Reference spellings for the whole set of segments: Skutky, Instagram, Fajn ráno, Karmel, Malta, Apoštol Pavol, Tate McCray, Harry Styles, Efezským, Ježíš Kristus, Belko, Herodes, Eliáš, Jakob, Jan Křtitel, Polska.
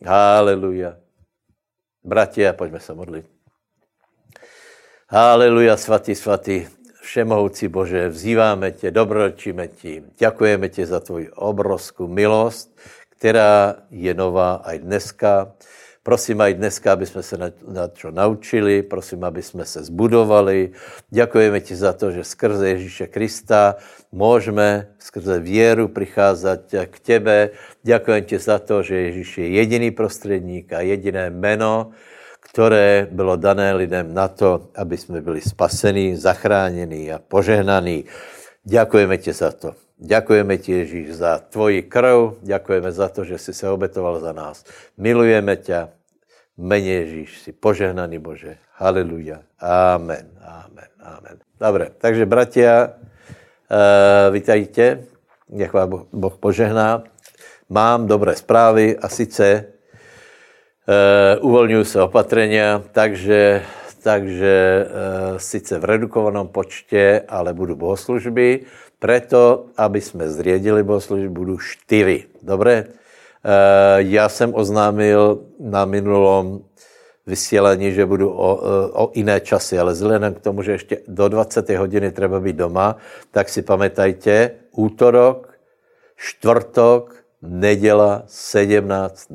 Haleluja. Bratia, poďme sa modliť. Haleluja, svatý, svatý, všemohúci Bože, vzýváme Te, dobročíme Ti, ďakujeme Ti za Tvoju obrovskú milosť, která je nová aj dneska. Prosím aj dneska, aby sme sa na čo naučili, prosím, aby sme sa zbudovali. Ďakujeme Ti za to, že skrze Ježíše Krista môžeme skrze vieru pricházať k Tebe. Ďakujem Ti za to, že Ježíš je jediný prostredník a jediné meno, ktoré bylo dané lidem na to, aby sme byli spasení, zachránení a požehnaní. Ďakujeme Ti za to. Ďakujeme Ti, Ježíš, za Tvoji krv. Ďakujeme za to, že si sa obetoval za nás. Milujeme Ťa. Mene Ježíš, si požehnaný Bože. Haleluja. Amen. Amen. Amen. Dobre, takže bratia, vítajte. Nech vám Boh požehná. Mám dobré správy a sice uvoľňujú sa opatrenia, takže sice v redukovanom počte, ale budú bohoslužby. Preto, aby sme zriedili bohoslužby, budú 4. Dobre? Ja som oznámil na minulom vysielaní, že budú o iné časy, ale vzhledem k tomu, že ešte do 20. hodiny treba byť doma, tak si pamätajte, útorok, štvrtok, neděla 17:00.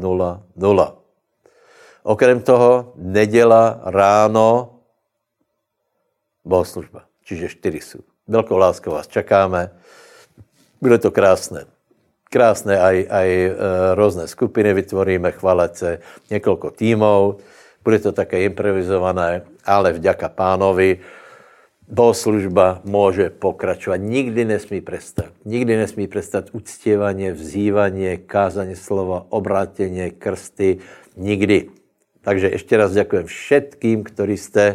Okrem toho, neděla ráno bohoslužba. Čiže 4 sú. Veľkou láskou vás čakáme. Bude to krásne. Krásne aj rôzne skupiny vytvoríme, chválece, niekoľko tímov. Bude to také improvizované, ale vďaka Pánovi bohoslužba môže pokračovať. Nikdy nesmí prestať. Nikdy nesmí prestať uctievanie, vzývanie, kázanie slova, obrátenie, krsty. Nikdy. Takže ešte raz ďakujem všetkým, ktorí ste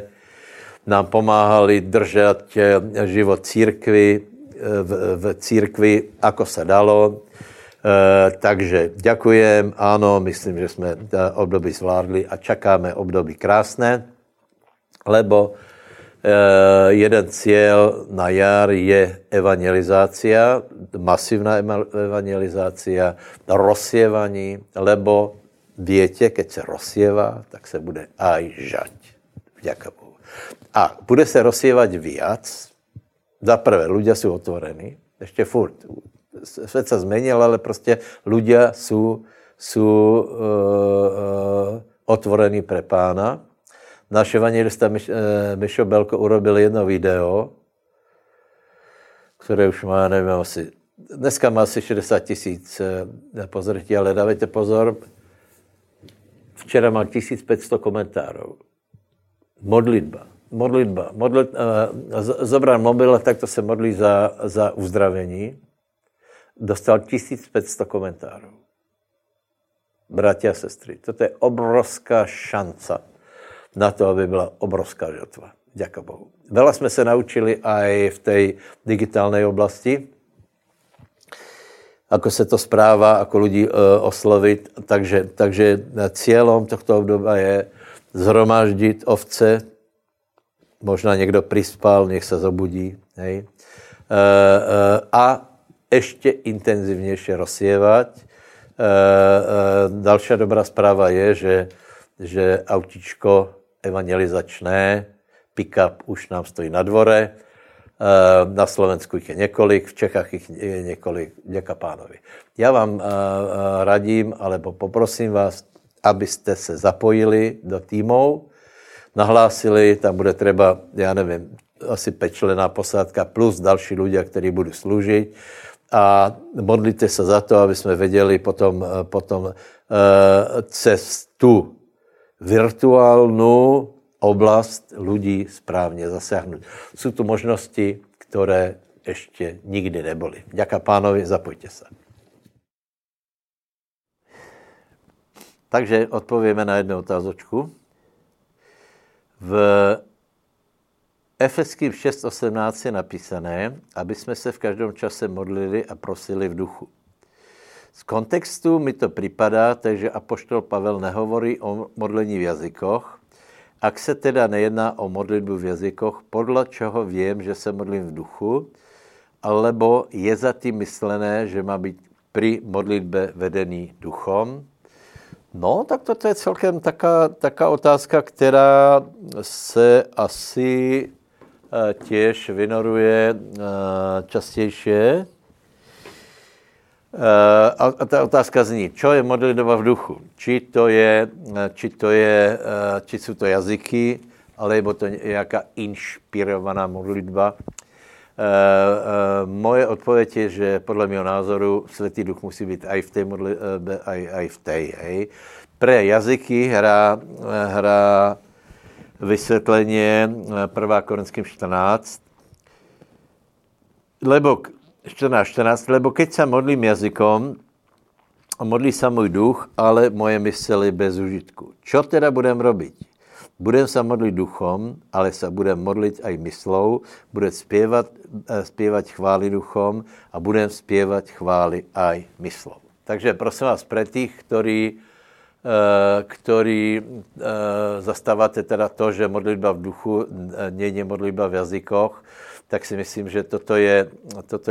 nám pomáhali držať život církvy, v církvi, ako sa dalo. Takže ďakujem, áno, myslím, že sme období zvládli a čakáme období krásne, lebo jeden cieľ na jar je evangelizácia, masívna evangelizácia, rozsievanie, lebo viete, keď sa rozsieva, tak sa bude aj žať. Vďaka Bohu. A bude sa rozsievať viac. Za prvé, ľudia sú otvorení. Ešte furt. Svet sa zmenil, ale proste ľudia sú otvorení pre Pána. Náš evangelista Mišo Belko urobil jedno video, ktoré už má, neviem, asi... Dneska má asi 60,000 pozretí, ale dávajte pozor. Včera mal 1500 komentárov. Modlitba. Zobrám mobil a takto sa modlí za uzdravení. Dostal 1500 komentárov. Bratia a sestry, toto je obrovská šanca na to, aby bola obrovská žatva. Ďakujem Bohu. Veľa sme sa naučili aj v tej digitálnej oblasti, ako sa to správa, ako ľudí osloviť. Takže cieľom tohto obdobia je zhromaždiť ovce, možná niekto prispal, nech sa zobudí, hej. A ešte intenzívnejšie rozsievať. Dalšia dobrá správa je, že autičko evangelizačné, pick-up už nám stojí na dvore, na Slovensku ich je niekolik, v Čechách ich je niekolik, vďaka Pánovi. Ja vám radím, alebo poprosím vás, aby ste sa zapojili do tímov, nahlásili, tam bude treba, ja neviem, asi 5-členná posádka plus další ľudia, ktorí budú slúžiť a modlite sa za to, aby sme vedeli potom cez tú virtuálnu oblast ľudí správne zasiahnuť. Sú tu možnosti, ktoré ešte nikdy neboli. Ďakujem Pánovi, zapojte sa. Takže odpovieme na jednu otázočku. V Efeským 6:18 je napísané, aby sme sa v každom čase modlili a prosili v duchu. Z kontextu mi to pripadá, takže apoštol Pavel nehovorí o modlení v jazykoch. Ak se teda nejedná o modlitbu v jazykoch, podľa čoho viem, že sa modlím v duchu, alebo je za tým myslené, že má byť pri modlitbe vedený duchom, No, tak to je celkem taká otázka, která se asi tiež vynoruje častejšie. A tá otázka zní, čo je modlitba v duchu? Či sú to jazyky, alebo to je nejaká inšpirovaná modlitba? Moje odpověď je, že podle mého názoru Svatý Duch musí být aj v té modlitbě, aj v té. Pro jazyky hra vysvětlenie 1. Korinským 14. Lebo 14. Lebo keď sa modlím jazykom, modlí sa môj duch, ale moje mysel je bez užitku. Čo teda budem robiť? Budem sa modliť duchom, ale sa budem modliť aj myslou, budem spievať chvály duchom a budem spievať chvály aj myslou. Takže prosím vás, pre tých, ktorí zastávate teda to, že modlitba v duchu nie je modlitba v jazykoch, tak si myslím, že toto je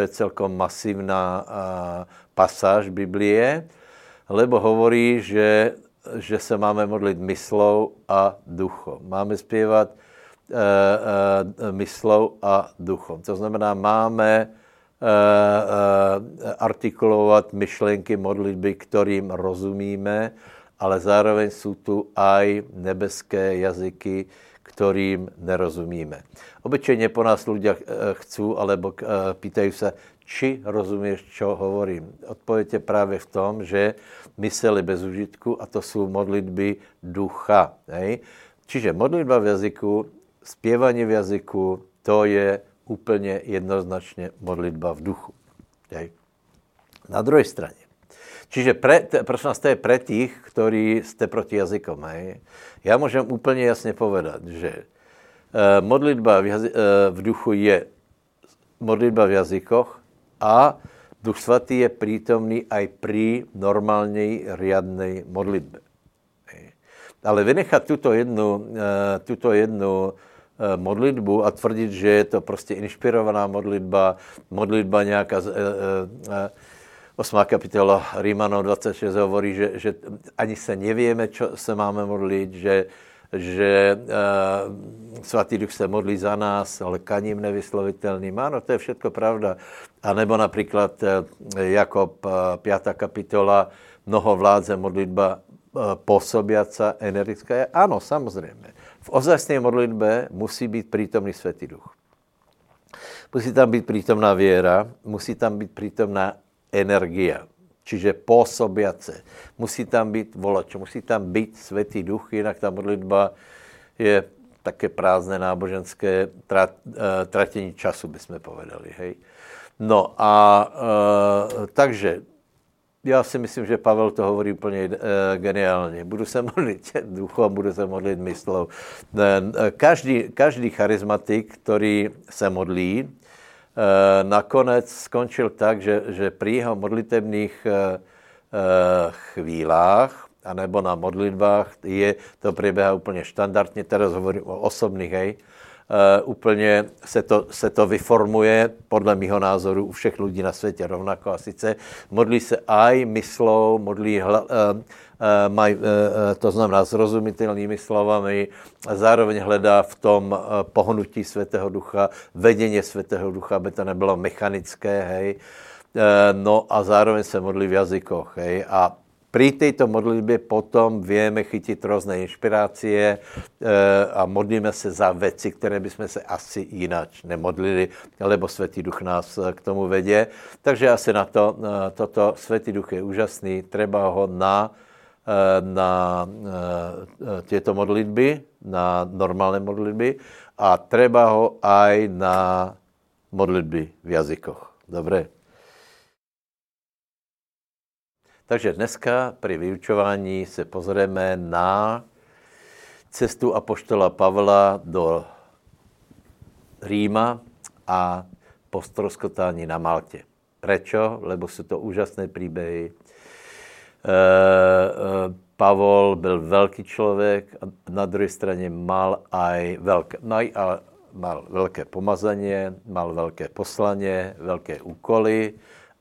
celkom masívna pasáž Biblie, lebo hovorí, že se máme modlit myslou a duchom. Máme zpěvat myslou a duchom. To znamená, máme artikulovat myšlenky, modlitby, kterým rozumíme, ale zároveň jsou tu aj nebeské jazyky, ktorým nerozumíme. Obyčejne po nás ľudia chcú, alebo pýtajú sa, či rozumieš, čo hovorím. Odpoveď je práve v tom, že mysel je bez užitku a to sú modlitby ducha. Hej? Čiže modlitba v jazyku, spievanie v jazyku, to je úplne jednoznačne modlitba v duchu. Hej? Na druhej strane. Čiže prosím vás, to je pre tých, ktorí ste proti jazykom. Hej. Ja môžem úplne jasne povedať, že modlitba v duchu je modlitba v jazykoch a Duch Svatý je prítomný aj pri normálnej, riadnej modlitbe. Hej. Ale vynechať túto jednu modlitbu a tvrdiť, že je to proste inšpirovaná modlitba nejaká... 8. kapitola Římanům 26 hovorí, že ani se nevieme, čo se máme modliť, že Svatý Duch se modlí za nás, lkaním nevyslovitelným. Áno, to je všetko pravda. A nebo napríklad Jakob 5. kapitola, mnoho vládze modlitba pôsobiaca, energická. Áno, samozrejme. V ozajstnej modlitbe musí byť prítomný Svatý Duch. Musí tam byť prítomná viera, musí tam byť prítomná energia, čiže pôsobiace. Musí tam byť volač, musí tam byť Svätý Duch, inak tá modlitba je také prázdne náboženské tratenie času, by sme povedali. Hej. No a takže, ja si myslím, že Pavel to hovorí úplne geniálne. Budu sa modliť duchom, budu sa modliť myslou. Každý charizmatik, ktorý sa modlí, nakonec skončil tak, že pri jeho modlitebných chvílách anebo na modlitbách to prebieha úplne štandardne, teraz hovorím o osobných, hej, úplne se to vyformuje podľa mýho názoru u všech ľudí na svete rovnako a sice modlí sa aj myslou, to znamená zrozumitelnými slovami, a zároveň hledá v tom pohnutí Svätého Ducha, vedenie Svätého Ducha, aby to nebylo mechanické, hej. No a zároveň se modlí v jazykoch, hej. A pri tejto modlitbe potom vieme chytiť rôzne inšpirácie a modlíme sa za veci, ktoré by sme sa asi ináč nemodlili, lebo Svätý Duch nás k tomu vedie. Takže asi na toto Svätý Duch je úžasný, treba ho na tieto modlitby, na normálne modlitby a treba ho aj na modlitby v jazykoch. Dobre. Takže dneska pri vyučování se pozrieme na cestu apoštola Pavla do Říma a po stroskotání na Maltě. Prečo? Lebo sú to úžasné príbehy. Pavol byl velký človek a na druhej strane mal veľké pomazanie, mal veľké poslanie, veľké úkoly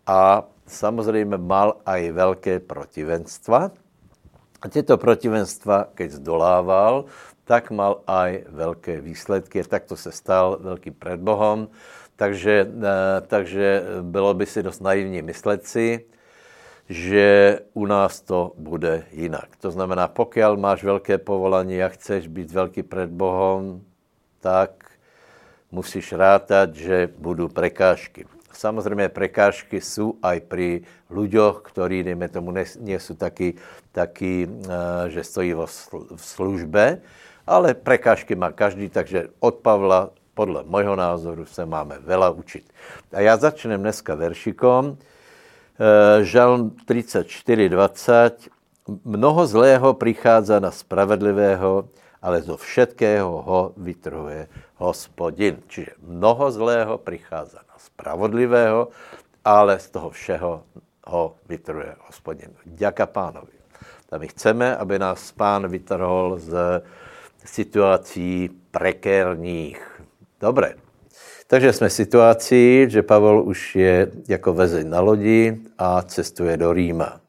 a samozrejme mal aj veľké protivenstva, A tieto protivenstva, keď zdolával, tak mal aj veľké výsledky. Takto sa stal veľký pred Bohom. Takže bylo by si dost naivní myslet si, že u nás to bude jinak. To znamená, pokiaľ máš veľké povolanie a chceš byť veľký pred Bohom, tak musíš rátať, že budú prekážky. Samozrejme, prekážky sú aj pri ľuďoch, ktorí, dejme tomu, nie sú takí, že stojí v službe, ale prekážky má každý, takže od Pavla, podľa môjho názoru, sa máme veľa učiť. A ja začnem dneska veršikom, Žalm 34:20. Mnoho zlého prichádza na spravedlivého, ale zo všetkého ho vytrhuje Hospodin. Čiže mnoho zlého prichádza na spravodlivého, ale z toho všeho ho vytrhuje Hospodin. Ďaká Pánovi. A my chceme, aby nás Pán vytrhol z situácií prekérních. Dobre. Takže sme v situácii, že Pavol už je ako väzeň na lodi a cestuje do Ríma.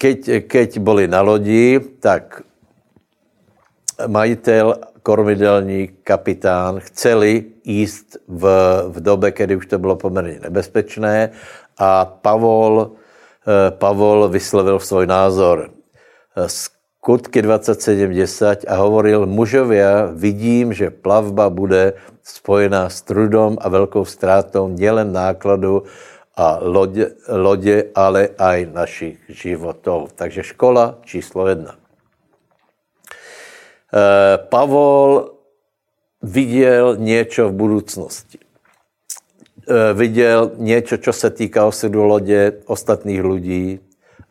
Keď boli na lodi, tak majiteľ, kormidelník, kapitán chceli ísť v dobe, kedy už to bolo pomerne nebezpečné a Pavol vyslovil svoj názor. Skutky 27:10 a hovoril, mužovia, vidím, že plavba bude spojená s trudom a veľkou strátou nielen nákladu a lode, ale aj našich životov. Takže škola číslo 1. Pavol videl niečo v budúcnosti. Videl niečo, čo sa týka osudu lode, ostatných ľudí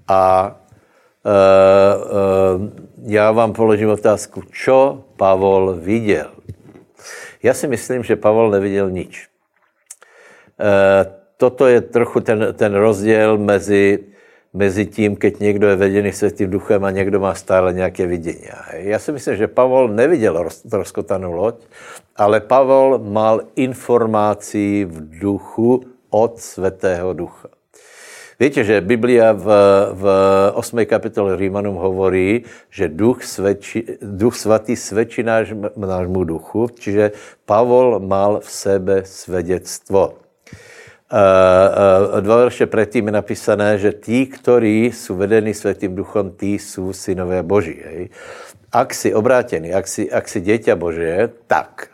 a ja vám položím otázku, čo Pavol viděl. Já si myslím, že Pavol neviděl nič. Toto je trochu ten rozdíl mezi tím, keď někdo je vedený Svätým Duchem a někdo má stále nějaké vidění. Já si myslím, že Pavol neviděl rozkotanou loď, ale Pavol mal informácií v duchu od Svätého Ducha. Viete, že Biblia v 8. kapitole Římanům hovorí, že Duch Svatý svedčí nášmu duchu, čiže Pavol mal v sebe svedectvo. Dva verše predtým je napísané, že tí, ktorí sú vedení Svätým Duchom, tí sú synovia Boží. Hej. Ak si obrátený, ak si dieťa Božie, tak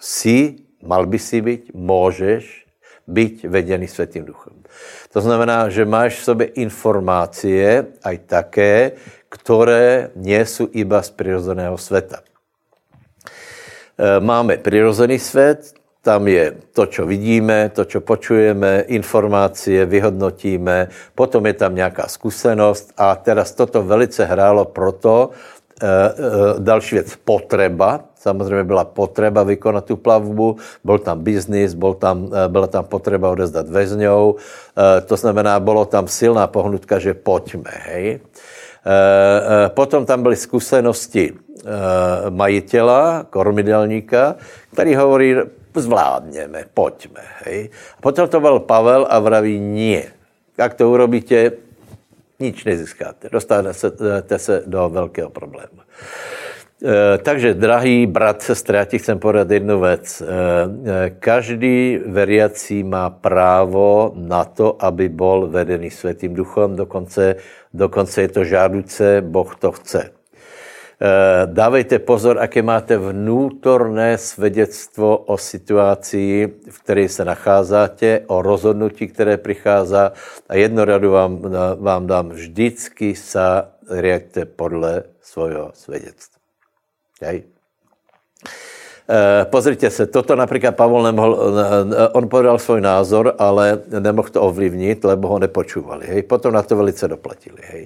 mal by si byť, môžeš byť vedený Svätým Duchom. To znamená, že máš v sobě informácie aj také, ktoré nie sú iba z prirodzeného sveta. Máme prirodzený svet, tam je to, čo vidíme, to, čo počujeme, informácie, vyhodnotíme, potom je tam nejaká skúsenosť a teraz toto velice hrálo proto, další věc, potreba. Samozřejmě byla potreba vykonat tu plavbu, byl tam biznis, byla tam potreba odezdat väzňov, to znamená, bylo tam silná pohnutka, že pojďme, hej. Potom tam byly zkušenosti majitela, kormidelníka, který hovorí, zvládneme, pojďme, hej. A potom to byl Pavel a vraví, nie. Jak to urobíte, nič nezískáte. Dostanete se do velkého problému. Takže, drahý bratře, já ti chcem podat jednu věc. Každý veriací má právo na to, aby bol vedený Svätým Duchom. Dokonce je to žáduce, Boh to chce. Dávejte pozor, aké máte vnútorné svedectvo o situácii, v ktorej sa nacházáte, o rozhodnutí, ktoré prichádza. A jednu radu vám dám, vždycky sa riaďte podľa svojho svedectva. Hej. Pozrite sa, toto napríklad Pavol nemohol, on povedal svoj názor, ale nemohl to ovlivniť, lebo ho nepočúvali. Hej. Potom na to velice doplatili. Hej.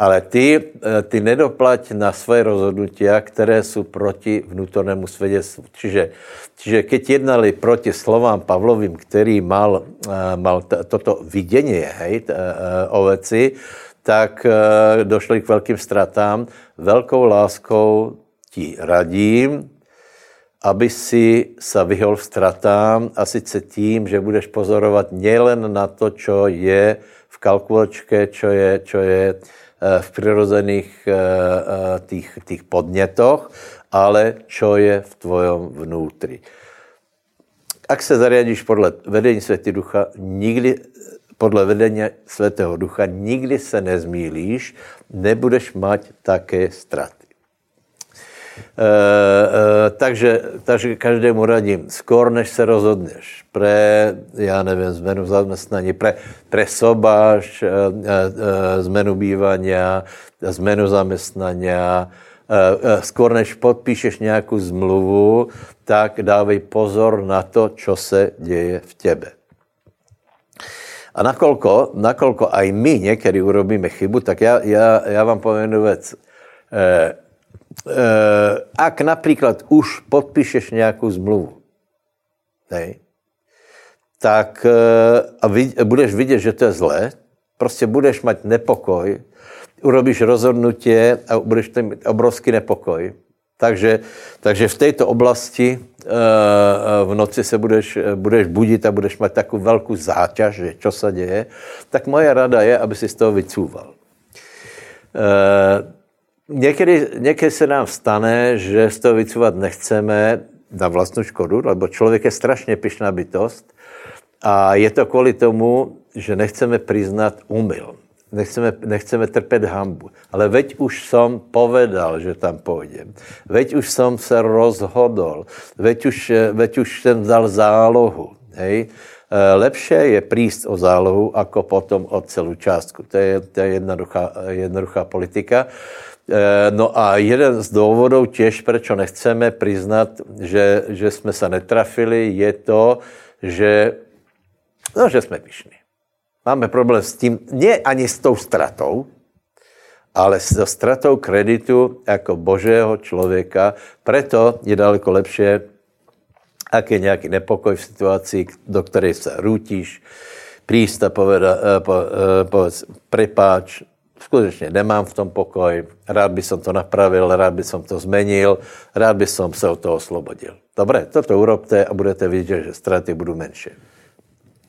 Ale ty nedoplať na svoje rozhodnutia, ktoré sú proti vnútornému svedectvu. Čiže keď jednali proti slovám Pavlovým, ktorý mal toto videnie, hej, o veci, tak došli k veľkým stratám. Veľkou láskou ti radím, aby si sa vyhol stratám a sice tím, že budeš pozorovať nielen na to, čo je v kalkulačke, čo je v prirodzených tých podnetoch, ale čo je v tvojom vnútri. Ak se zariadíš podle vedení Svätého Ducha, nikdy se nezmýlíš, nebudeš mať také straty. Takže každému radím, skôr než se rozhodneš pre, já nevím, zmenu zaměstnání, pre sobáš, zmenu bývania, zmenu zaměstnania, skôr než podpíšeš nějakou zmluvu, tak dávej pozor na to, čo se děje v tebe. A nakoľko aj my niekedy urobíme chybu, tak ja vám poviem jednu vec. Ak napríklad už podpíšeš nejakú zmluvu, hej, tak a budeš vidieť, že to je zlé, proste budeš mať nepokoj, urobíš rozhodnutie a budeš ten obrovský nepokoj. Takže v tejto oblasti v noci se budeš budit a budeš mať takú veľkú záťaž, že čo sa deje, tak moja rada je, aby si z toho vycúval. Niekedy se nám stane, že z toho vycúvať nechceme na vlastnú škodu, lebo človek je strašne pyšná bytosť a je to kvôli tomu, že nechceme priznať úmyl. Nechceme trpieť hanbu. Ale veď už som povedal, že tam pôjdem. Veď už som sa rozhodol. Veď už som dal zálohu. Hej. Lepšie je prísť o zálohu, ako potom o celú částku. To je jednoduchá politika. No a jeden z dôvodov tiež, prečo nechceme priznať, že sme sa netrafili, je to, že sme pyšní. Máme problém s tím, nie ani s tou stratou, ale so stratou kreditu ako Božého človeka. Preto je daleko lepšie, ak je nejaký nepokoj v situácii, do ktorej sa rútiš, prísť a povedz, prepáč, skutočne nemám v tom pokoj, rád by som to napravil, rád by som to zmenil, rád by som sa od toho oslobodil. Dobre, toto urobte a budete vidieť, že straty budú menšie.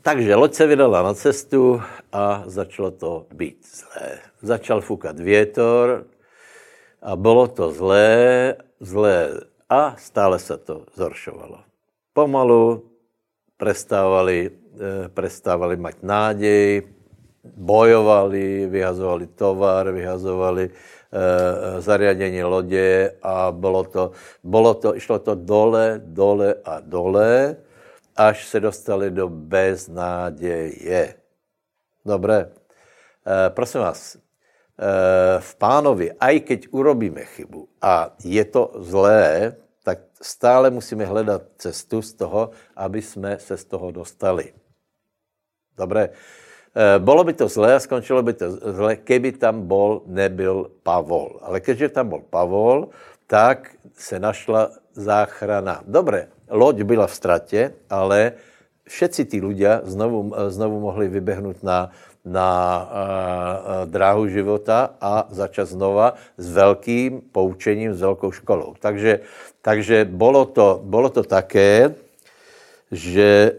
Takže loď se vydala na cestu a začalo to být zlé. Začal fúkat vietor a bylo to zlé a stále se to zhoršovalo. Pomalu prestávali mať nádej, bojovali, vyhazovali tovar, vyhazovali zariadenie lodě a išlo to dole a dole, až se dostali do beznáděje. Dobré. Prosím vás, v Pánovi, aj keď urobíme chybu a je to zlé, tak stále musíme hledat cestu z toho, aby jsme se z toho dostali. Dobré. Bolo by to zlé a skončilo by to zlé, keby tam nebyl Pavol. Ale keďže tam byl Pavol, tak se našla záchrana. Dobré. Loď byla v stratě, ale všetci tí ľudia znovu mohli vybehnúť na dráhu života a začať znova s veľkým poučením, s veľkou školou. Takže bolo to také, že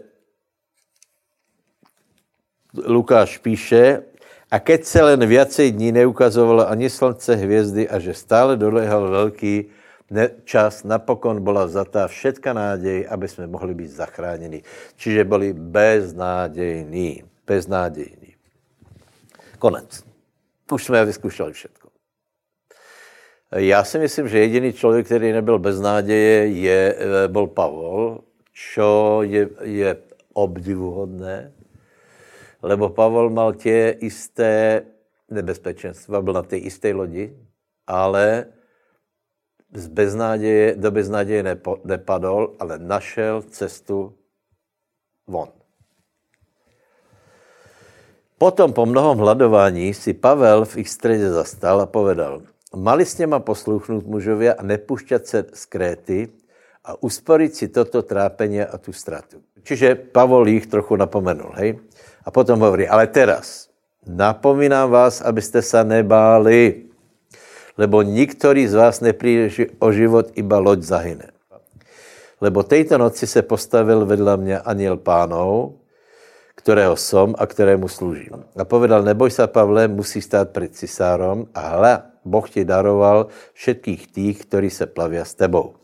Lukáš píše, a keď se len viacej dní neukazovalo ani slnce, hviezdy a že stále doléhal veľký čas, napokon bola vzatá všetka nádej, aby sme mohli byť zachránení. Čiže boli beznádejní. Beznádejní. Konec. Už sme vyskúšali všetko. Ja si myslím, že jediný človek, ktorý nebyl bez nádeje, bol Pavol, čo je obdivuhodné, lebo Pavol mal tie isté nebezpečenstva, byl na tej istej lodi, ale do beznádeje nepadol, ale našel cestu von. Potom po mnohom hladování si Pavel v ich stredě zastal a povedal, mali s něma posluchnout mužovia a nepušťat se z Kréty a usporiť si toto trápenie a tú stratu. Čiže Pavol ich trochu napomenul, hej? A potom hovorí, ale teraz napomínám vás, abyste sa nebáli, lebo niktorý z vás nepríde o život, iba loď zahyne. Lebo tejto noci se postavil vedľa mňa anjel Pánov, ktorého som a ktorému slúžim. A povedal, neboj sa, Pavle, musíš stáť pred cisárom a hľa, Boh ti daroval všetkých tých, ktorí sa plavia s tebou.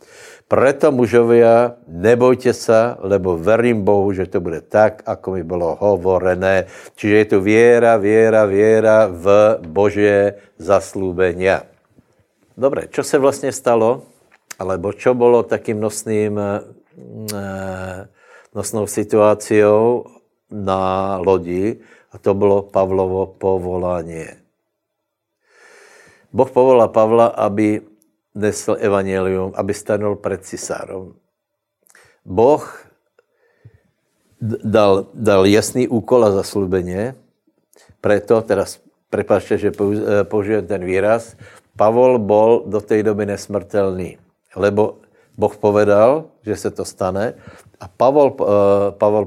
Preto, mužovia, nebojte sa, lebo verím Bohu, že to bude tak, ako mi bolo hovorené. Čiže je tu viera v Božie zaslúbenia. Dobre, čo sa vlastne stalo? Alebo čo bolo takým nosnou situáciou na lodi, a to bolo Pavlovo povolanie. Boh povolal Pavla, aby nesl evanjelium, aby stanul pred cisárom. Boh dal jasný úkol a zaslúbenie, preto, teraz prepáčte, že použijem ten výraz, Pavol bol do tej doby nesmrtelný, lebo Boh povedal, že se to stane a Pavol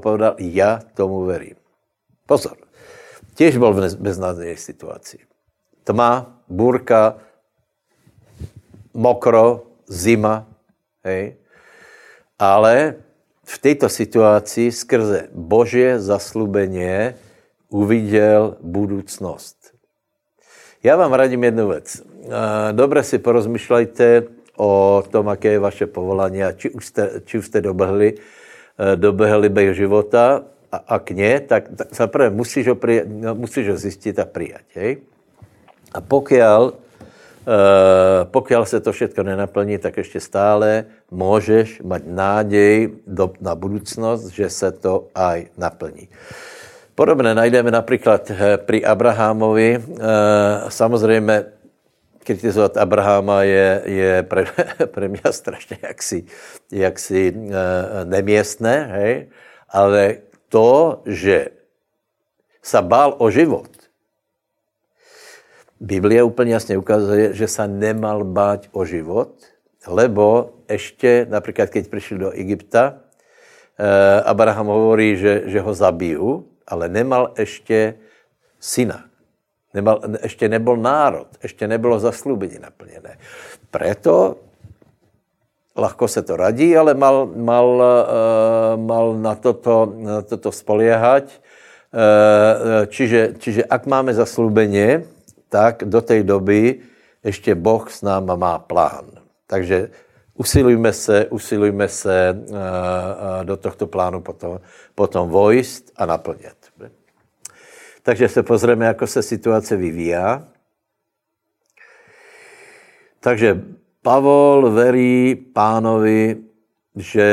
povedal, ja tomu verím. Pozor, tiež bol v beznádejnej situácii. Tma, búrka, mokro, zima, hej. Ale v tejto situácii skrze Božie zaslúbenie uvidel budúcnosť. Ja vám radím jednu vec. Dobre si porozmýšľajte o tom, aké je vaše povolání a či už jste dobehli běh života a k ně, tak zaprvé musíš ho zjistit a prijať. Hej? A pokiaľ se to všetko nenaplní, tak ještě stále můžeš mať nádej na budoucnost, že se to aj naplní. Podobné najdeme například pri Abrahamovi. Samozřejmě kritizovať Abraháma je pre mňa strašne jaksi nemiestné, hej? Ale to, že sa bál o život, Biblia úplne jasne ukazuje, že sa nemal báť o život, lebo ešte, napríklad keď prišli do Egypta, Abraham hovorí, že ho zabijú, ale nemal ešte syna. Ešte nebol národ, ešte nebolo zaslúbenie naplnené. Preto ľahko sa to radí, ale mal na toto spoliehať. Čiže ak máme zaslúbenie, tak do tej doby ešte Boh s náma má plán. Takže usilujme sa do tohto plánu potom vojsť a naplňať. Takže se pozrieme, ako se situace vyvíjá. Takže Pavol verí Pánovi, že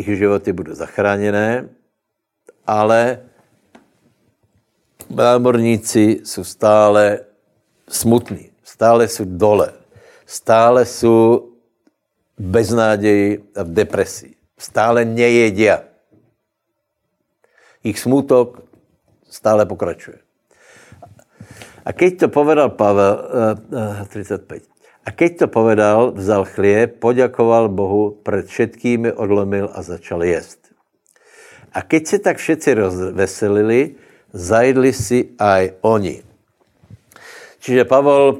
ich životy budou zachráněné, ale námorníci jsou stále smutní, stále jsou dole, stále jsou bez nádeji a v depresii, stále nejedia. Ich smutok stále pokračuje. A keď to povedal Pavel, 35. A keď to povedal, vzal chlieb, poďakoval Bohu, pred všetkými odlomil a začal jesť. A keď sa tak všetci rozveselili, zajedli si aj oni. Čiže Pavol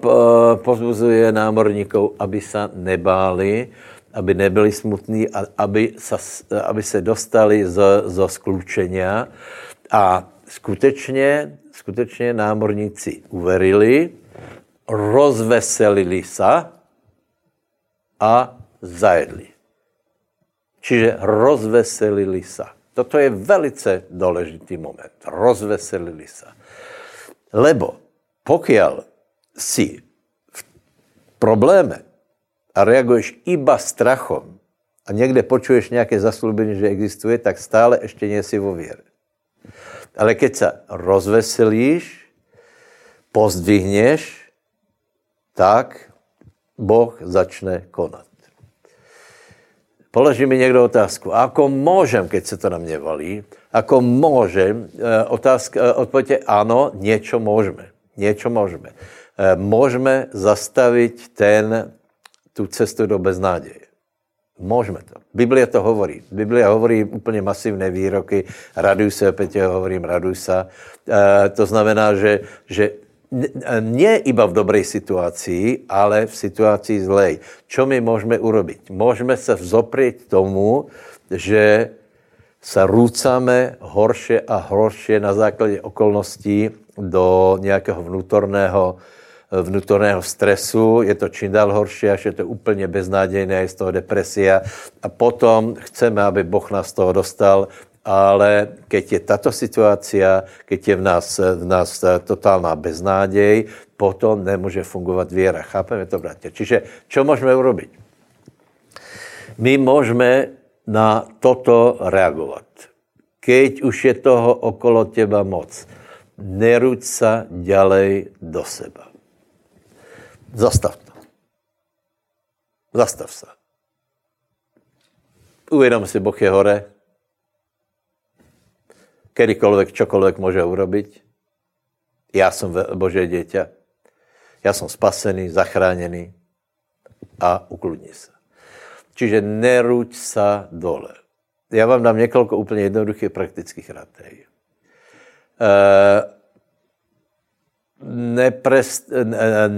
povzbudzuje námorníkov, aby sa nebáli, aby nebyli smutní, aby sa dostali zo skľúčenia a Skutečne námorníci uverili, rozveselili sa a zajedli. Čiže rozveselili sa. Toto je velice dôležitý moment. Rozveselili sa. Lebo pokiaľ si v probléme a reaguješ iba strachom a niekde počuješ nejaké zasľúbenie, že existuje, tak stále ešte nie si vo viere. Ale keď sa rozveselíš, pozdvihneš, tak Boh začne konať. Položí mi niekto otázku. Ako môžem, keď sa to na mne valí? Ako môžem? Odpovedte áno, niečo môžeme. Môžeme zastaviť tú cestu do beznádeje. Môžeme to. Biblia to hovorí. Biblia hovorí úplne masívne výroky. Raduj sa, opäť hovorím, raduj sa. To znamená, že nie iba v dobrej situácii, ale v situácii zlej. Čo my môžeme urobiť? Môžeme sa vzoprieť tomu, že sa rúcame horšie a horšie na základe okolností do nejakého vnútorného stresu. Je to čím dál horšie, až je to úplne beznádejné, je z toho depresia. A potom chceme, aby Boh nás z toho dostal, ale keď je táto situácia, keď je v nás totálna beznádej, potom nemôže fungovať viera. Chápeme to, bratia? Čiže čo môžeme urobiť? My môžeme na toto reagovať. Keď už je toho okolo teba moc, nerúď sa ďalej do seba. Zastav to. Zastav sa. Uvedom si, Boh je hore. Kedykoľvek, čokoľvek môže urobiť. Ja som Božie dieťa. Ja som spasený, zachránený a ukludni sa. Čiže nerúď sa dole. Ja vám dám niekoľko úplne jednoduchých praktických rád.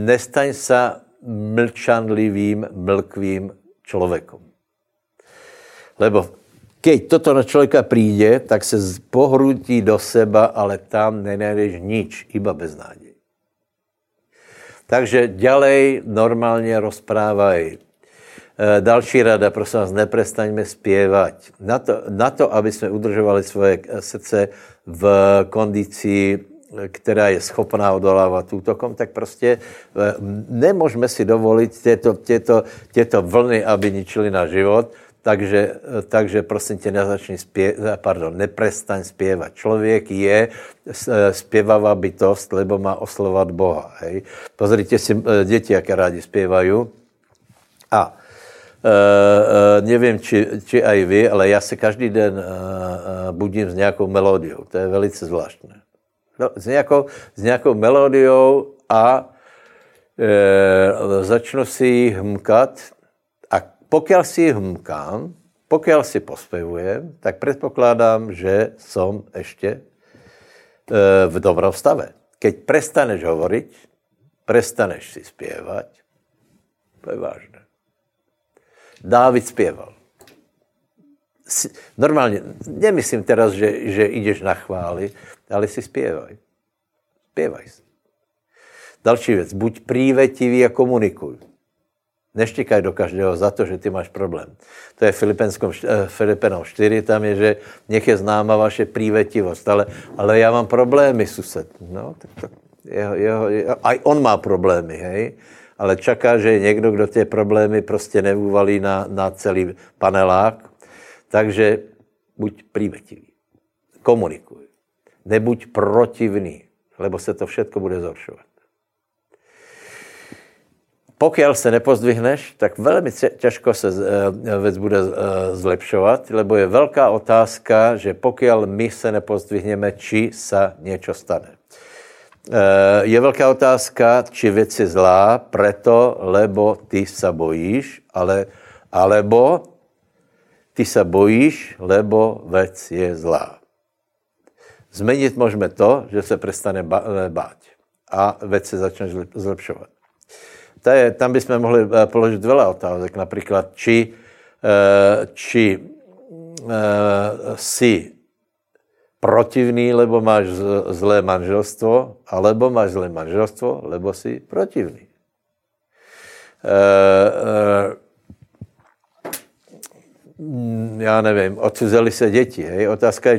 Nestaň sa mlčanlivým, mlkvým človekom. Lebo keď toto na človeka príde, tak sa pohrúti do seba, ale tam nenájdeš nič, iba beznádej. Takže ďalej normálne rozprávaj. Další rada, prosím vás, neprestaňme spievať. Na to, aby sme udržovali svoje srdce v kondícii, která je schopná odolávat útokom, tak prostě nemůžeme si dovolit tyto vlny, aby ničili náš život, takže prosím tě, neprestaň zpěvat. Člověk je zpěvavá bytost, lebo má oslovat Boha. Hej? Pozrite si děti, jaké rádi zpěvají. A nevím, či aj vy, ale já se každý den budím s nějakou melodiou. To je velice zvláštné. No, s nějakou melodiou a začnu si ji hmkat. A pokiaľ si ji hmkám, pokiaľ si pospevujem, tak predpokladám, že som ešte v dobrom stave. Keď prestaneš hovoriť, prestaneš si spievať, to je vážne. Dávid spieval. Normálne, nemyslím teraz, že ideš na chvály, ale si spievaj. Spievaj si. Další vec, buď prívetivý a komunikuj. Neštikaj do každého za to, že ty máš problém. To je Filipenom 4, tam je, že nech je známa vaše prívetivosť, ale ja mám problémy, sused. No, tak jeho, aj on má problémy, hej? Ale čaká, že je někdo, kdo ty problémy prostě neuvalí na celý panelák. Takže buď prívetivý. Komunikuj. Nebuď protivný, lebo se to všetko bude zhoršovat. Pokiaľ se nepozdvihneš, tak velmi těžko se vec bude zlepšovat, lebo je velká otázka, že pokiaľ my se nepozdvihneme, či se něco stane. Je veľká otázka, či vec je zlá preto, lebo ty sa bojíš, alebo ty sa bojíš, lebo vec je zlá. Zmeniť môžeme to, že sa prestane báť a vec sa začne zlepšovať. Tam by sme mohli položiť veľa otázek, napríklad, či si protivný, lebo máš zlé manželstvo, alebo máš zlé manželstvo, lebo si protivný. Ja neviem, odcudzeli sa deti. Hej? Otázka je,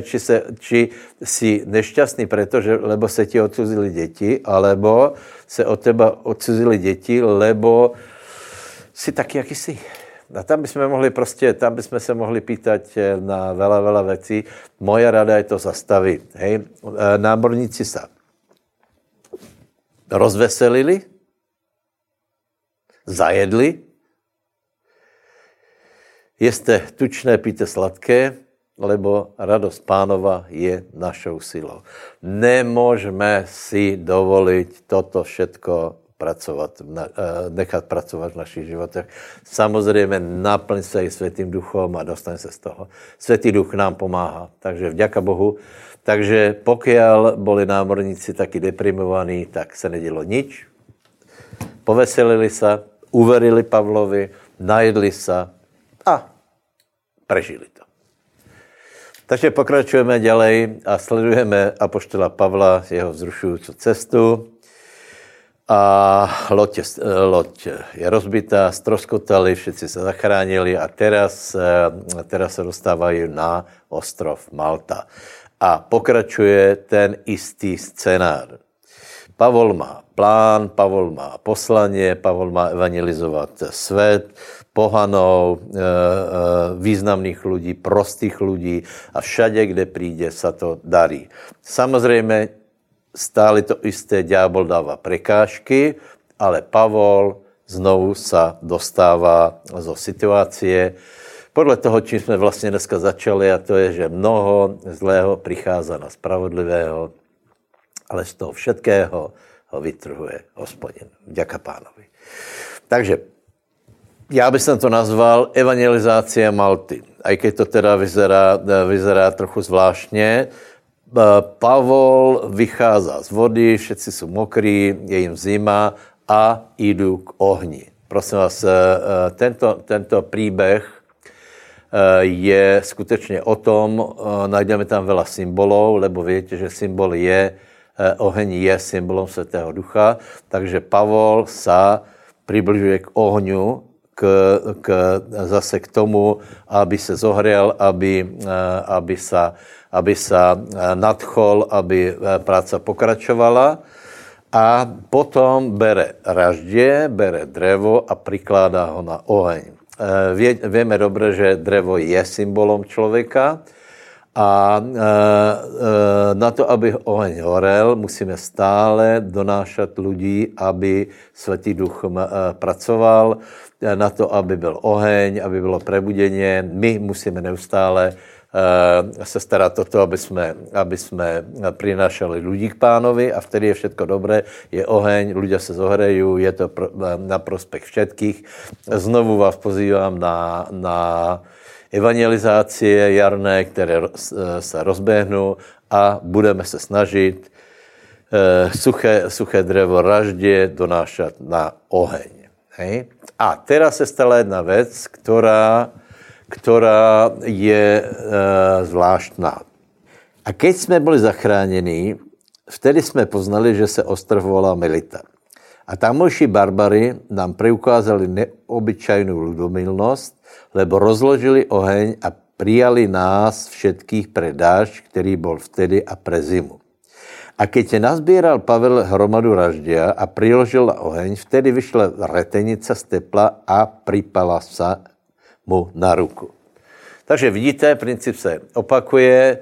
či si nešťastný preto, lebo sa ti odcudzili deti, alebo sa od teba odcudzili deti, lebo si taký, aký si. A tam by sme sa mohli pýtať na veľa, veľa vecí. Moja rada je to zastaviť. Hej? Námorníci sa rozveselili, zajedli, jeste tučné, píte sladké, lebo radosť Pánova je našou silou. Nemôžeme si dovoliť toto všetko nechat pracovat v našich životech. Samozřejmě naplň se i Svätým Duchom a dostaň se z toho. Svätý Duch nám pomáha, takže vďaka Bohu. Takže pokiaľ boli námorníci taky deprimovaní, tak se nedělo nič. Poveselili se, uverili Pavlovi, najedli se a prežili to. Takže pokračujeme ďalej a sledujeme apoštola Pavla, jeho vzrušující cestu. A loď je rozbitá, stroskotali, všetci sa zachránili a teraz sa dostávajú na ostrov Malta. A pokračuje ten istý scénár. Pavol má plán, Pavol má poslanie, Pavol má evangelizovat svět, pohanov, významných ľudí, prostých ľudí a všade, kde príde, sa to darí. Samozrejme, stále to isté, ďábel dáva prekážky, ale Pavol znovu sa dostává zo situácie, podle toho, čím jsme vlastně dneska začali, a to je, že mnoho zlého prichází na spravodlivého, ale z toho všetkého ho vytrhuje Hospodin. Vďaka Pánovi. Takže já bych to nazval evangelizácia Malty. Aj keď to teda vyzerá trochu zvláštně, Pavol vychází z vody, všetci jsou mokrý, je jim zima a jdu k ohni. Prosím vás, tento príbeh je skutečně o tom, najdeme tam veľa symbolů, lebo viete, že symbol je, oheň je symbolom Svätého Ducha, takže Pavol sa približuje k ohňu, zase k tomu, aby se zohriel, aby sa nadchol, aby práca pokračovala. A potom bere raždie, bere drevo a prikládá ho na oheň. Vieme dobre, že drevo je symbolom človeka a na to, aby oheň horel, musíme stále donášať ľudí, aby Svätý Duch pracoval, na to, aby byl oheň, aby bylo prebudenie. My musíme neustále se starat o to, aby sme prinášali ľudí k Pánovi a vtedy je všetko dobré, je oheň, ľudia se zohrejú, je to na prospech všetkých. Znovu vás pozývam na evangelizácie jarné, které se rozběhnou a budeme se snažit suché drevo raždě donášat na oheň. Hej? A teraz se stala jedna věc, ktorá je zvláštná. A keď jsme byli zachránení, vtedy jsme poznali, že se ostrov volá Melita. A tamojší barbary nám preukázali neobyčajnou ľudomilnosť, lebo rozložili oheň a prijali nás všetkých pre dážď, který bol vtedy a pre zimu. A keď nazbíral Pavel hromadu raždia a priložil na oheň, vtedy vyšla retenica z tepla a pripala sa mu na ruku. Takže vidíte, princip se opakuje.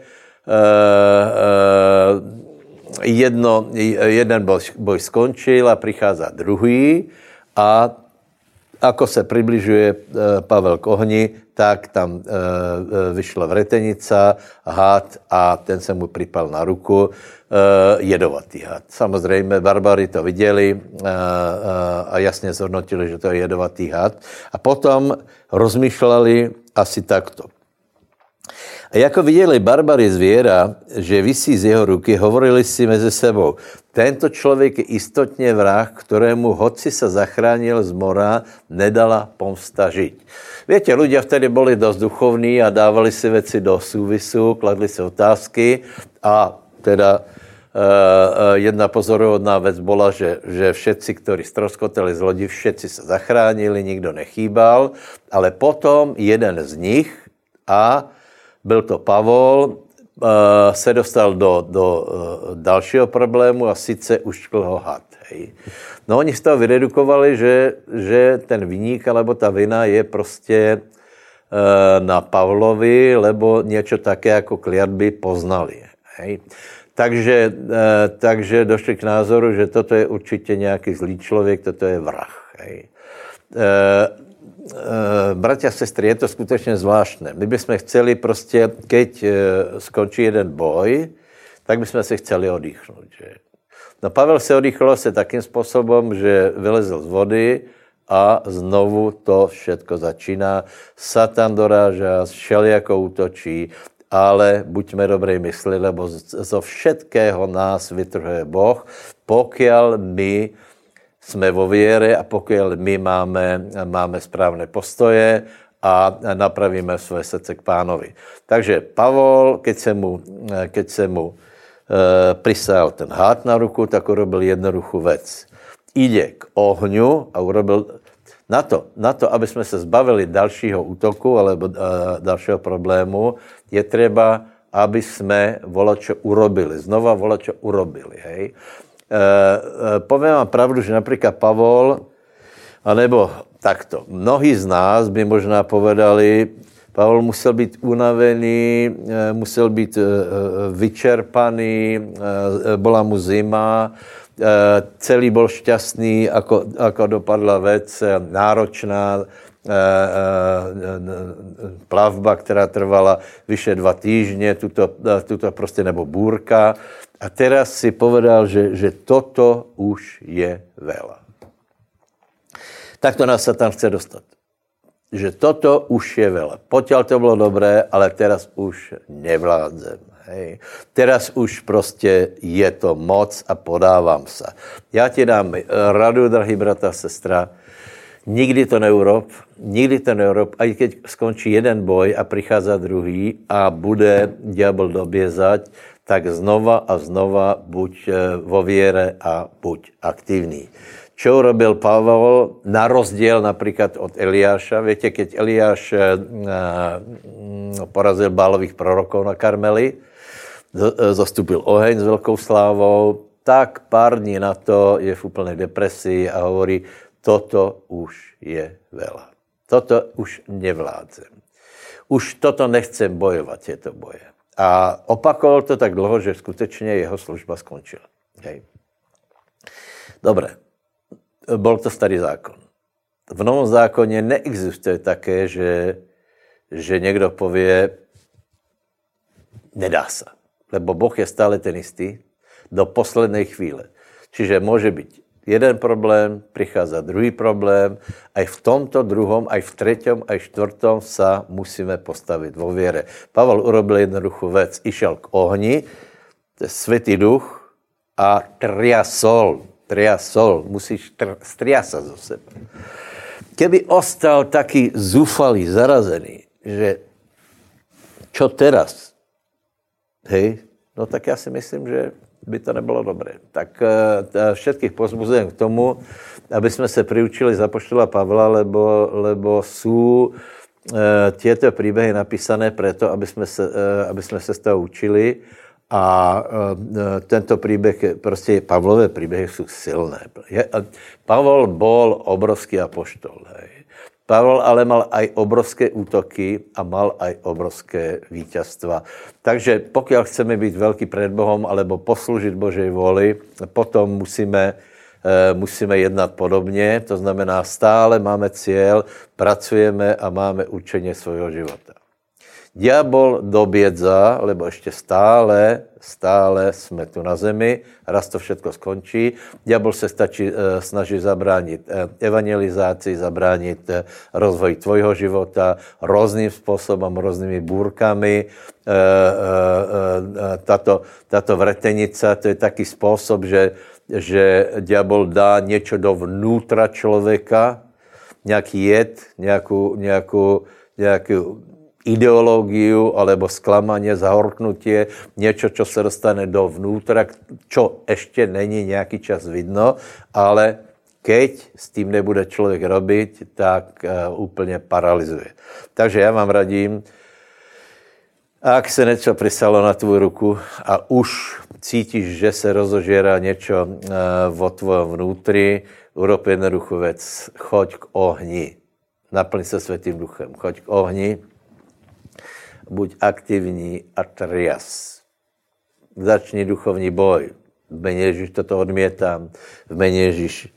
Jeden boj skončil a přichází druhý a ako se přibližuje Pavel k ohni, tak tam vyšla vretenica, had a ten se mu připal na ruku, jedovatý had. Samozřejmě barbary to viděli a jasně zhodnotili, že to je jedovatý had. A potom rozmýšleli asi takto. A jako viděli barbary zvěra, že visí z jeho ruky, hovorili si mezi sebou. Tento člověk je istotně vrah, ktorému hoci se zachránil z mora, nedala pomsta žiť. Viete, ľudia vtedy boli dosť duchovní a dávali si veci do súvisu, kladli si otázky a teda jedna pozoruhodná vec bola, že všetci, ktorí stroskoteli z lodi, všetci sa zachránili, nikto nechýbal, ale potom jeden z nich, a byl to Pavol, se dostal do dalšího problému a sice uštkl ho had. Hej. No oni z toho vyredukovali, že ten viník alebo ta vina je prostě na Pavlovi, lebo niečo také jako kliatby poznali. Hej. Takže došli k názoru, že toto je určitě nějaký zlý člověk, toto je vrah. Hej. Bratia a sestry, je to skutečně zvláštné. My bychom chceli prostě, keď skončí jeden boj, tak bychom se chceli odýchnout. Že? No Pavel se odýchl se takým způsobem, že vylezl z vody a znovu to všetko začíná. Satan doráža, všelijako útočí, ale buďme dobrej mysli, lebo zo všetkého nás vytrhuje Boh, pokiaľ my jsme vo viere a pokud my máme správné postoje a napravíme svoje srdce k Pánovi. Takže Pavol, keď se mu prisál ten hád na ruku, tak urobil jednoduchou věc. Jde k ohňu a urobil na to, aby jsme se zbavili dalšího útoku alebo dalšího problému, je třeba, aby jsme volačo urobili. Znova volačo urobili, hej. Poviem vám pravdu, že napríklad Pavol, anebo takto, mnohí z nás by možná povedali, Pavol musel být unavený, musel být vyčerpaný, byla mu zima, celý byl šťastný, ako dopadla věc náročná, plavba, která trvala vyše 2 týždně, tuto prostě nebo búrka. A teraz si povedal, že toto už je veľa. Tak to nás Satan chce dostat. Že toto už je veľa. Potiaľ to bylo dobré, ale teraz už nevládzem. Hej. Teraz už prostě je to moc a podávám se. Já ti dám radu, drahý brat a sestra, nikdy to neurob, aj keď skončí jeden boj a prichádza druhý a bude diabol dobiezať, tak znova a znova buď vo viere a buď aktivní. Čo urobil Pavol na rozdiel napríklad od Eliáša? Viete, keď Eliáš porazil Bálových prorokov na Karmeli, zastúpil oheň s veľkou slávou, tak pár dní na to je v úplnej depresii a hovorí, toto už je veľa. Toto už nevládzem. Už toto nechcem bojovať, tieto boje. A opakoval to tak dlho, že skutečne jeho služba skončila. Hej. Dobre. Bol to starý zákon. V novom zákoně neexistuje také, že někdo povie, nedá se, lebo Boh je stále ten istý do poslednej chvíle. Čiže může být jeden problém, prichádza druhý problém, aj v tomto druhom, aj v treťom, aj v štvrtom sa musíme postaviť vo viere. Pavol urobil jednoduchú vec, išiel k ohni, Svätý Duch a triasol, musíš striasať zo seba. Keby ostal taký zúfalý, zarazený, že čo teraz? Hej, no tak ja si myslím, že by to nebylo dobré. Tak všetkých pozbuzujem k tomu, aby jsme se priučili z apoštola Pavla, lebo sú tieto príbehy napísané preto, aby sme se z toho učili a tento príbeh, prostě Pavlové príbehy sú silné. Pavol bol obrovský apoštol. Hej. Pavol ale mal aj obrovské útoky a mal aj obrovské víťazstva. Takže pokiaľ chceme byť veľký pred Bohom alebo poslúžiť Božej vôli, potom musíme jednať podobne. To znamená, stále máme cieľ, pracujeme a máme učenie svojho života. Diabol dobiedza, lebo ešte stále sme tu na zemi, raz to všetko skončí. Diabol sa snaží zabrániť evangelizácii, zabrániť rozvoj tvojho života rôznym spôsobom, rôznymi búrkami. Táto vretenica, to je taký spôsob, že diabol dá niečo dovnútra človeka, nejaký jed, nejakú ideológiu alebo sklamanie, zahorknutie, niečo, čo sa dostane dovnútra, čo ešte není nejaký čas vidno, ale keď s tým nebude človek robiť, tak úplne paralizuje. Takže ja vám radím, ak sa niečo prisalo na tvoju ruku a už cítiš, že sa rozožiera niečo vo tvojom vnútri, urob jednoduchú vec, choď k ohni, naplň sa Svätým Duchom, choď k ohni, buď aktivní a trias. Začni duchovní boj. V mene Ježíš toto odmietam. V mene Ježíš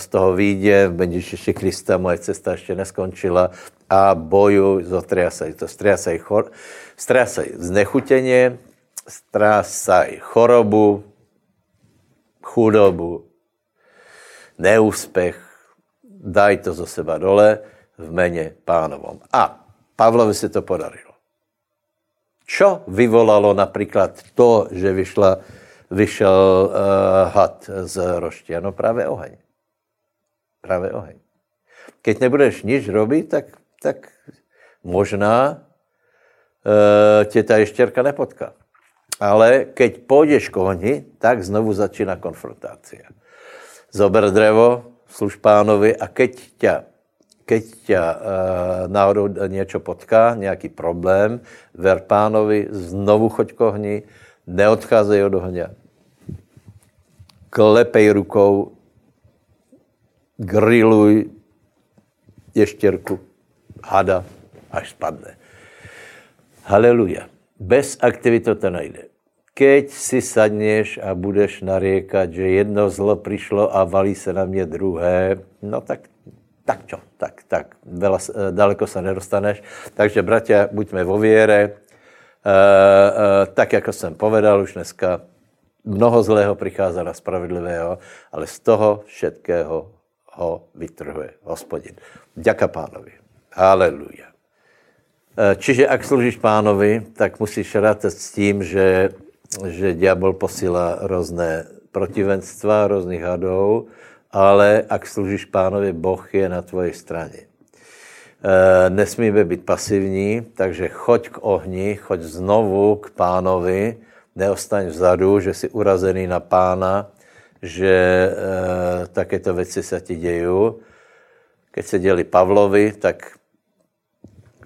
z toho výjde. V mene Ježíše Krista moje cesta ešte neskončila. A bojuj, zotriasaj to. Striasaj znechutenie, striasaj chorobu, chudobu, neúspech. Daj to zo seba dole v mene Pánovom. A Pavlovi sa to podarilo. Čo vyvolalo napríklad to, že vyšiel had z roštia? No práve oheň. Keď nebudeš nič robiť, tak možná te tá ještěrka nepotká. Ale keď pôjdeš k ohni, tak znovu začína konfrontácia. Zober drevo, služ pánovi a keď ťa náhodou niečo potká, nejaký problém, ver pánovi, znovu choď k ohni, neodcházej od ohňa. Klepej rukou, griluj ještěrku, hada, až spadne. Haleluja. Bez aktivity to nejde. Keď si sadneš a budeš nariekať, že jedno zlo prišlo a valí sa na mne druhé, no tak čo? Tak daleko sa nedostaneš. Takže, bratia, buďme vo viere. Tak, ako som povedal už dneska, mnoho zlého prichádza na spravedlivého, ale z toho všetkého ho vytrhuje Hospodin. Ďaká pánovi. Haleluja. Čiže ak slúžiš pánovi, tak musíš rátať s tým, že diabol posíla rôzne protivenstva, rôznych hadov, ale ak slúžiš pánovi, Boh je na tvojej strane. Nesmíme byť pasivní, takže choď k ohni, choď znovu k pánovi, neostaň vzadu, že si urazený na pána, že takéto veci sa ti dejú. Keď sa diali Pavlovi, tak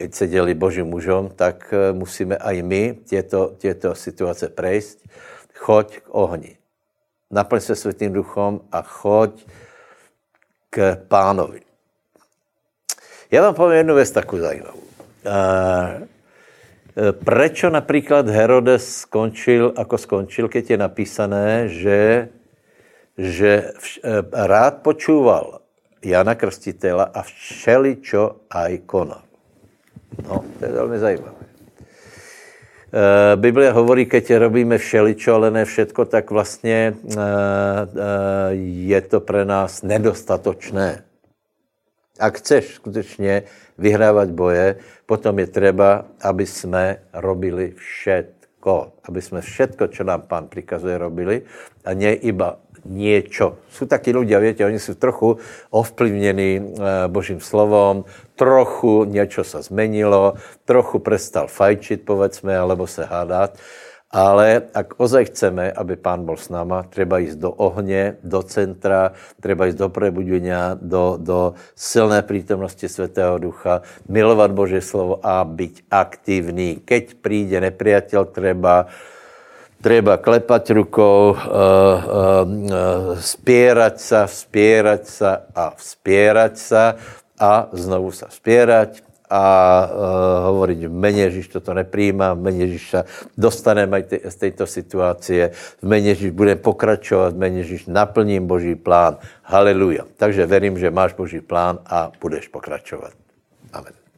keď sedeli Božím mužom, tak musíme aj my tieto situácie prejsť. Choď k ohni. Naplň sa Svätým Duchom a choď k pánovi. Ja vám poviem jednu vec takú zaujímavú. Prečo napríklad Herodes skončil, ako skončil, keď je napísané, že rád počúval Jana Krstiteľa a všeličo aj konal. No, to je veľmi zajímavé. Biblia hovorí, keď robíme všeličo, ale ne všetko, tak vlastne je to pre nás nedostatočné. Ak chceš skutečne vyhrávať boje, potom je treba, aby sme robili všetko. Aby sme všetko, čo nám pán prikazuje, robili a nie iba niečo. Sú takí ľudia, viete, oni sú trochu ovplyvnení Božím slovom, trochu niečo sa zmenilo, trochu prestal fajčiť, povedzme, alebo sa hádať. Ale ak ozaj chceme, aby pán bol s náma, treba ísť do ohne, do centra, treba ísť do prebudenia, do silné prítomnosti Svätého Ducha, milovať Božie slovo a byť aktívny. Keď príde nepriateľ, treba klepať rukou, spierať sa a znovu sa spierať a hovoriť v mene Ježiš toto nepríjma, v mene Ježiša dostanem aj z tejto situácie, v mene Ježiš budem pokračovať, v mene Ježiš naplním Boží plán. Haleluja. Takže verím, že máš Boží plán a budeš pokračovať. Amen.